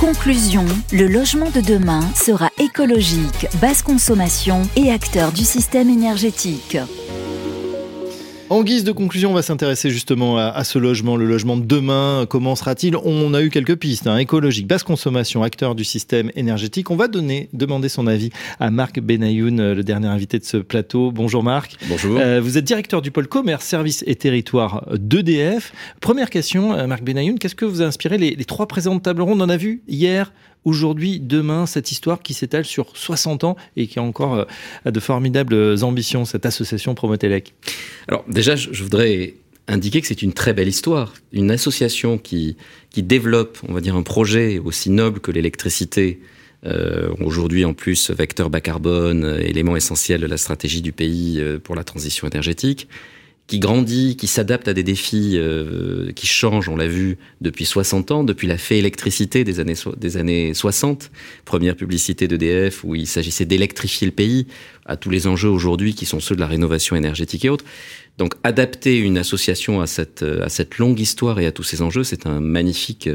Conclusion, le logement de demain sera écologique, basse consommation et acteur du système énergétique. En guise de conclusion, on va s'intéresser justement à ce logement. Le logement de demain, comment sera-t-il ? On a eu quelques pistes, écologique, basse consommation, acteur du système énergétique. On va demander son avis à Marc Benayoun, le dernier invité de ce plateau. Bonjour Marc. Bonjour. Vous êtes directeur du pôle commerce, services et territoires d'EDF. Première question, Marc Benayoun, qu'est-ce que vous a inspiré les trois présentes tables rondes ? On en a vu hier, aujourd'hui, demain, cette histoire qui s'étale sur 60 ans et qui a encore de formidables ambitions, cette association Promotelec. Alors déjà, je voudrais indiquer que c'est une très belle histoire. Une association qui développe, on va dire, un projet aussi noble que l'électricité. Aujourd'hui, en plus, vecteur bas carbone, élément essentiel de la stratégie du pays pour la transition énergétique, qui grandit, qui s'adapte à des défis qui changent, on l'a vu, depuis 60 ans, depuis la fée électricité des années 60, première publicité d'EDF où il s'agissait d'électrifier le pays, à tous les enjeux aujourd'hui qui sont ceux de la rénovation énergétique et autres. Donc adapter une association à cette longue histoire et à tous ces enjeux, c'est un magnifique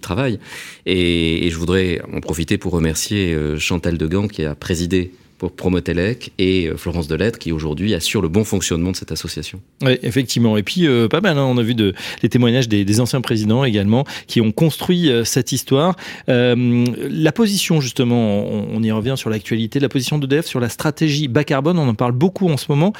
travail. Et je voudrais en profiter pour remercier Chantal Degand qui a présidé pour Promotelec et Florence Delettre qui aujourd'hui assure le bon fonctionnement de cette association. Oui, effectivement. Et puis pas mal, on a vu les témoignages des anciens présidents également qui ont construit cette histoire. La position justement, on y revient sur l'actualité, la position d'EDF sur la stratégie bas carbone, on en parle beaucoup en ce moment.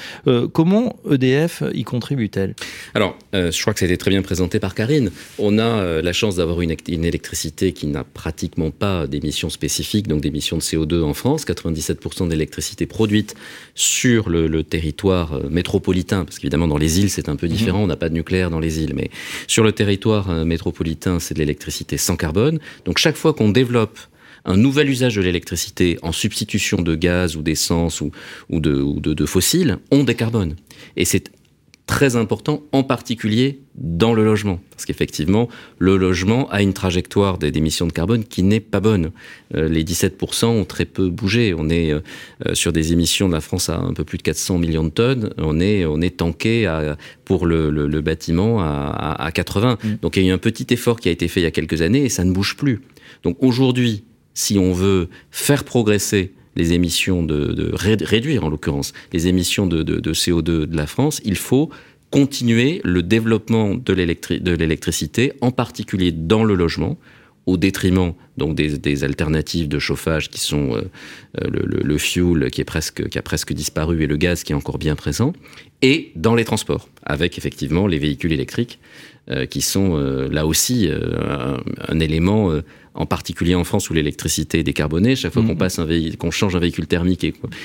Comment EDF y contribue-t-elle ? Alors, je crois que ça a été très bien présenté par Karine. On a la chance d'avoir une électricité qui n'a pratiquement pas d'émissions spécifiques, donc d'émissions de CO2 en France, 97% d'électricité produite sur le territoire métropolitain, parce qu'évidemment dans les îles c'est un peu différent, on n'a pas de nucléaire dans les îles, mais sur le territoire métropolitain c'est de l'électricité sans carbone. Donc chaque fois qu'on développe un nouvel usage de l'électricité en substitution de gaz ou d'essence ou de fossiles, on décarbone. Et c'est très important, en particulier dans le logement. Parce qu'effectivement, le logement a une trajectoire d'émissions de carbone qui n'est pas bonne. Les 17% ont très peu bougé. On est sur des émissions de la France à un peu plus de 400 millions de tonnes. On est tanké pour le bâtiment à 80. Donc il y a eu un petit effort qui a été fait il y a quelques années et ça ne bouge plus. Donc aujourd'hui, si on veut faire progresser les émissions réduire en l'occurrence les émissions de CO2 de la France, il faut continuer le développement de l'électricité, en particulier dans le logement, au détriment donc des alternatives de chauffage qui sont le fuel qui a presque disparu et le gaz qui est encore bien présent, et dans les transports, avec effectivement les véhicules électriques qui sont là aussi un élément, en particulier en France où l'électricité est décarbonée. Chaque fois qu'on change un véhicule thermique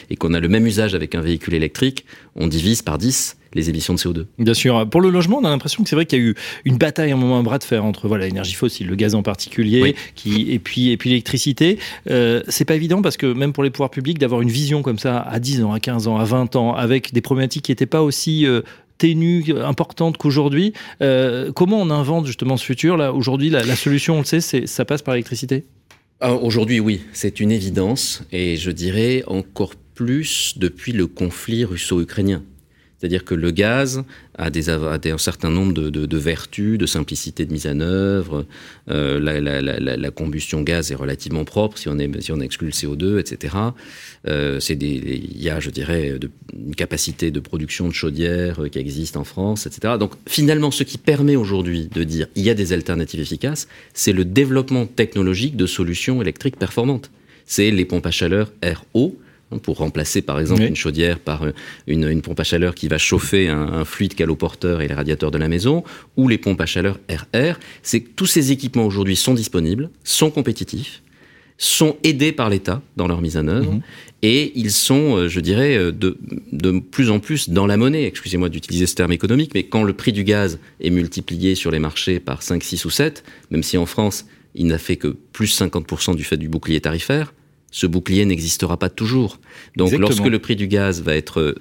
et qu'on a le même usage avec un véhicule électrique, on divise par 10 les émissions de CO2. Bien sûr. Pour le logement, on a l'impression que c'est vrai qu'il y a eu une bataille, à un moment, un bras de fer entre l'énergie fossile, le gaz en particulier, et puis l'électricité. C'est pas évident parce que même pour les pouvoirs publics, d'avoir une vision comme ça à 10 ans, à 15 ans, à 20 ans, avec des problématiques qui n'étaient pas aussi ténue, importante qu'aujourd'hui. Comment on invente justement ce futur là ? Aujourd'hui, la solution, on le sait, ça passe par l'électricité ? Alors, aujourd'hui, oui, c'est une évidence, et je dirais encore plus depuis le conflit russo-ukrainien. C'est-à-dire que le gaz a un certain nombre de vertus, de simplicité de mise en œuvre. La combustion gaz est relativement propre si on exclut le CO2, etc. Il y a, je dirais, une capacité de production de chaudières qui existe en France, etc. Donc finalement, ce qui permet aujourd'hui de dire il y a des alternatives efficaces, c'est le développement technologique de solutions électriques performantes. C'est les pompes à chaleur RO, pour remplacer par exemple une chaudière par une pompe à chaleur qui va chauffer un fluide caloporteur et les radiateurs de la maison, ou les pompes à chaleur RR. C'est que tous ces équipements aujourd'hui sont disponibles, sont compétitifs, sont aidés par l'État dans leur mise en œuvre, et ils sont, je dirais, de plus en plus dans la monnaie. Excusez-moi d'utiliser ce terme économique, mais quand le prix du gaz est multiplié sur les marchés par 5, 6 ou 7, même si en France, il n'a fait que plus 50% du fait du bouclier tarifaire, ce bouclier n'existera pas toujours. Donc, exactement, lorsque le prix du gaz va être,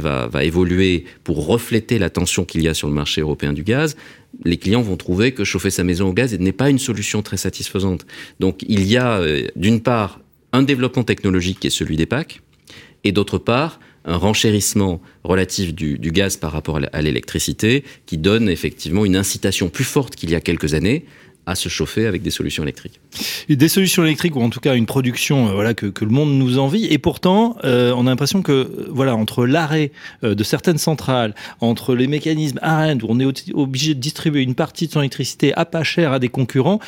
va évoluer pour refléter la tension qu'il y a sur le marché européen du gaz, les clients vont trouver que chauffer sa maison au gaz n'est pas une solution très satisfaisante. Donc, il y a, d'une part, un développement technologique qui est celui des PAC, et d'autre part, un renchérissement relatif du gaz par rapport à l'électricité qui donne effectivement une incitation plus forte qu'il y a quelques années à se chauffer avec des solutions électriques. Des solutions électriques, ou en tout cas une production que le monde nous envie. Et pourtant, on a l'impression que, entre l'arrêt de certaines centrales, entre les mécanismes ARENH, où on est obligé de distribuer une partie de son électricité à pas cher à des concurrents,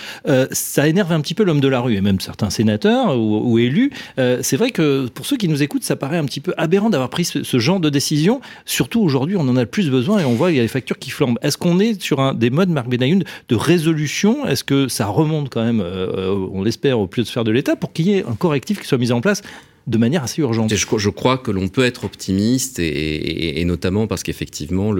ça énerve un petit peu l'homme de la rue, et même certains sénateurs ou élus. C'est vrai que pour ceux qui nous écoutent, ça paraît un petit peu aberrant d'avoir pris ce genre de décision. Surtout aujourd'hui, on en a le plus besoin, et on voit qu'il y a des factures qui flambent. Est-ce qu'on est sur des modes, Marc Benayoun, de résolution? Est-ce que ça remonte quand même, on l'espère, aux plus hautes sphères de l'État pour qu'il y ait un correctif qui soit mis en place de manière assez urgente? Je crois que l'on peut être optimiste et notamment parce qu'effectivement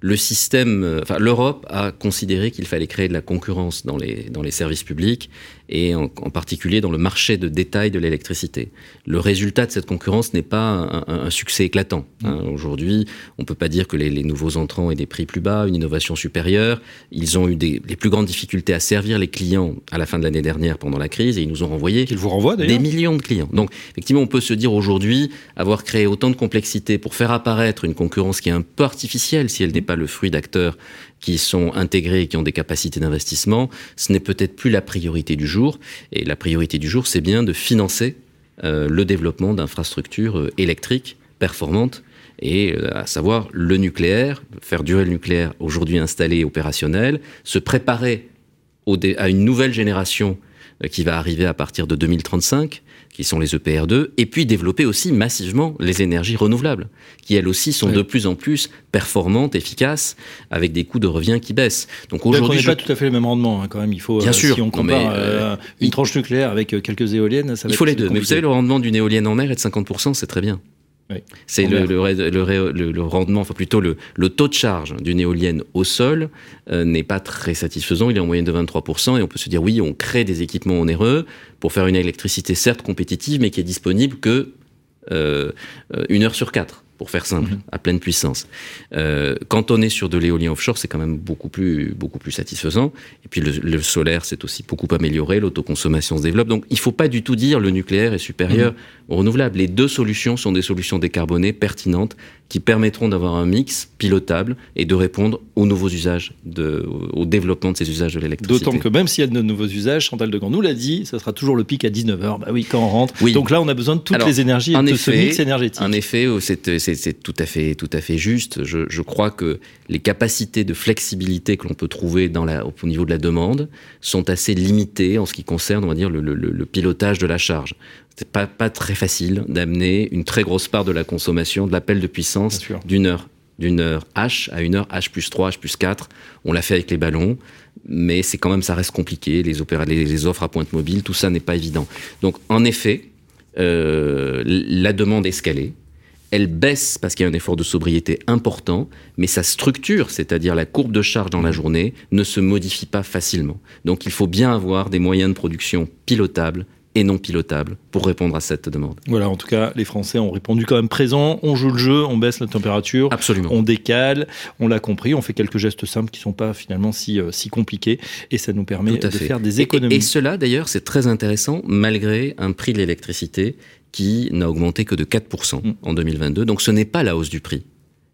le système, l'Europe a considéré qu'il fallait créer de la concurrence dans les services publics et en particulier dans le marché de détail de l'électricité. Le résultat de cette concurrence n'est pas un succès éclatant. Aujourd'hui, on ne peut pas dire que les nouveaux entrants aient des prix plus bas, une innovation supérieure. Ils ont eu les plus grandes difficultés à servir les clients à la fin de l'année dernière pendant la crise et ils nous ont renvoyé des millions de clients. Donc, effectivement, on peut se dire aujourd'hui, avoir créé autant de complexité pour faire apparaître une concurrence qui est un peu artificielle si elle n'est pas le fruit d'acteurs qui sont intégrés et qui ont des capacités d'investissement, ce n'est peut-être plus la priorité du jour. Et la priorité du jour, c'est bien de financer le développement d'infrastructures électriques performantes et à savoir le nucléaire, faire durer le nucléaire aujourd'hui installé et opérationnel, se préparer à une nouvelle génération qui va arriver à partir de 2035, qui sont les EPR2, et puis développer aussi massivement les énergies renouvelables, qui elles aussi sont de plus en plus performantes, efficaces, avec des coûts de revient qui baissent. Donc aujourd'hui, on n'est pas tout à fait le même rendement, quand même. Il faut, si on compare une tranche nucléaire avec quelques éoliennes, ça va être compliqué. Il faut les deux, mais vous savez, le rendement d'une éolienne en mer est de 50%, c'est très bien. Oui. C'est le rendement, enfin plutôt le taux de charge d'une éolienne au sol n'est pas très satisfaisant, il est en moyenne de 23% et on peut se dire oui, on crée des équipements onéreux pour faire une électricité certes compétitive mais qui est disponible que 1 heure sur 4 pour faire simple, à pleine puissance. Quand on est sur de l'éolien offshore, c'est quand même beaucoup plus satisfaisant. Et puis le solaire s'est aussi beaucoup amélioré, l'autoconsommation se développe. Donc il ne faut pas du tout dire le nucléaire est supérieur au renouvelable. Les deux solutions sont des solutions décarbonées, pertinentes, qui permettront d'avoir un mix pilotable et de répondre aux nouveaux usages, au développement de ces usages de l'électricité. D'autant que même s'il y a de nouveaux usages, Chantal Degand nous l'a dit, ça sera toujours le pic à 19h, quand on rentre. Oui. Donc là, on a besoin de toutes les énergies et de ce mix énergétique. En effet, c'est tout à fait juste. Je crois que les capacités de flexibilité que l'on peut trouver au niveau de la demande sont assez limitées en ce qui concerne, on va dire, le pilotage de la charge. C'est pas très facile d'amener une très grosse part de la consommation, de l'appel de puissance d'une heure H à une heure H plus 3, H plus 4. On l'a fait avec les ballons, mais c'est quand même, ça reste compliqué. Les offres à pointe mobile, tout ça n'est pas évident. Donc, en effet, la demande est escalée. Elle baisse parce qu'il y a un effort de sobriété important, mais sa structure, c'est-à-dire la courbe de charge dans la journée, ne se modifie pas facilement. Donc il faut bien avoir des moyens de production pilotables et non pilotables pour répondre à cette demande. Voilà, en tout cas, les Français ont répondu quand même présent, on joue le jeu, on baisse la température, absolument, on décale, on l'a compris, on fait quelques gestes simples qui ne sont pas finalement si compliqués, et ça nous permet de faire des économies. Et cela, d'ailleurs, c'est très intéressant, malgré un prix de l'électricité qui n'a augmenté que de 4% en 2022. Donc ce n'est pas la hausse du prix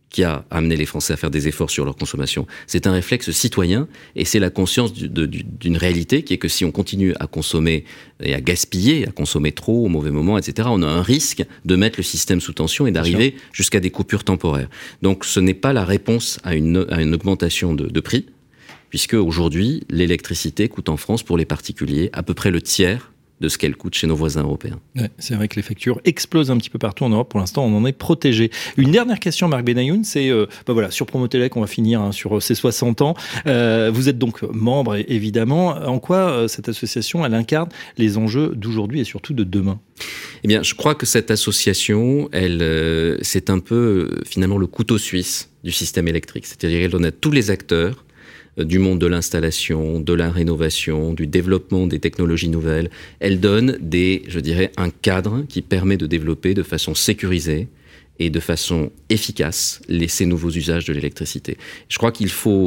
qui a amené les Français à faire des efforts sur leur consommation. C'est un réflexe citoyen et c'est la conscience d'une réalité qui est que si on continue à consommer et à gaspiller, à consommer trop au mauvais moment, etc., on a un risque de mettre le système sous tension et d'arriver jusqu'à des coupures temporaires. Donc ce n'est pas la réponse à une augmentation de prix, puisque aujourd'hui, l'électricité coûte en France pour les particuliers à peu près le tiers de ce qu'elle coûte chez nos voisins européens. Ouais, c'est vrai que les factures explosent un petit peu partout en Europe. Pour l'instant, on en est protégé. Une dernière question, Marc Benayoun, c'est sur Promotelec, on va finir sur ses 60 ans. Vous êtes donc membre, évidemment. En quoi cette association, elle incarne les enjeux d'aujourd'hui et surtout de demain? Eh bien, je crois que cette association, c'est un peu finalement le couteau suisse du système électrique. C'est-à-dire qu'on a tous les acteurs du monde de l'installation, de la rénovation, du développement des technologies nouvelles. Elle donne un cadre qui permet de développer de façon sécurisée et de façon efficace ces nouveaux usages de l'électricité. Je crois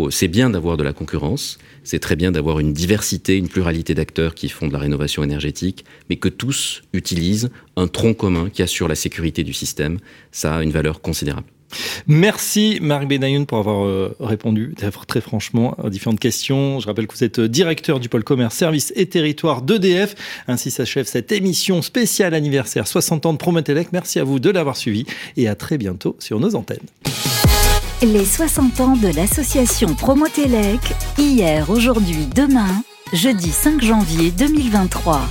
c'est bien d'avoir de la concurrence, c'est très bien d'avoir une diversité, une pluralité d'acteurs qui font de la rénovation énergétique, mais que tous utilisent un tronc commun qui assure la sécurité du système. Ça a une valeur considérable. Merci Marc Benayoun pour avoir répondu très franchement à différentes questions. Je rappelle que vous êtes directeur du pôle commerce, services et territoires d'EDF. Ainsi s'achève cette émission spéciale anniversaire 60 ans de Promotelec. Merci à vous de l'avoir suivi et à très bientôt sur nos antennes. Les 60 ans de l'association Promotelec, hier, aujourd'hui, demain, jeudi 5 janvier 2023.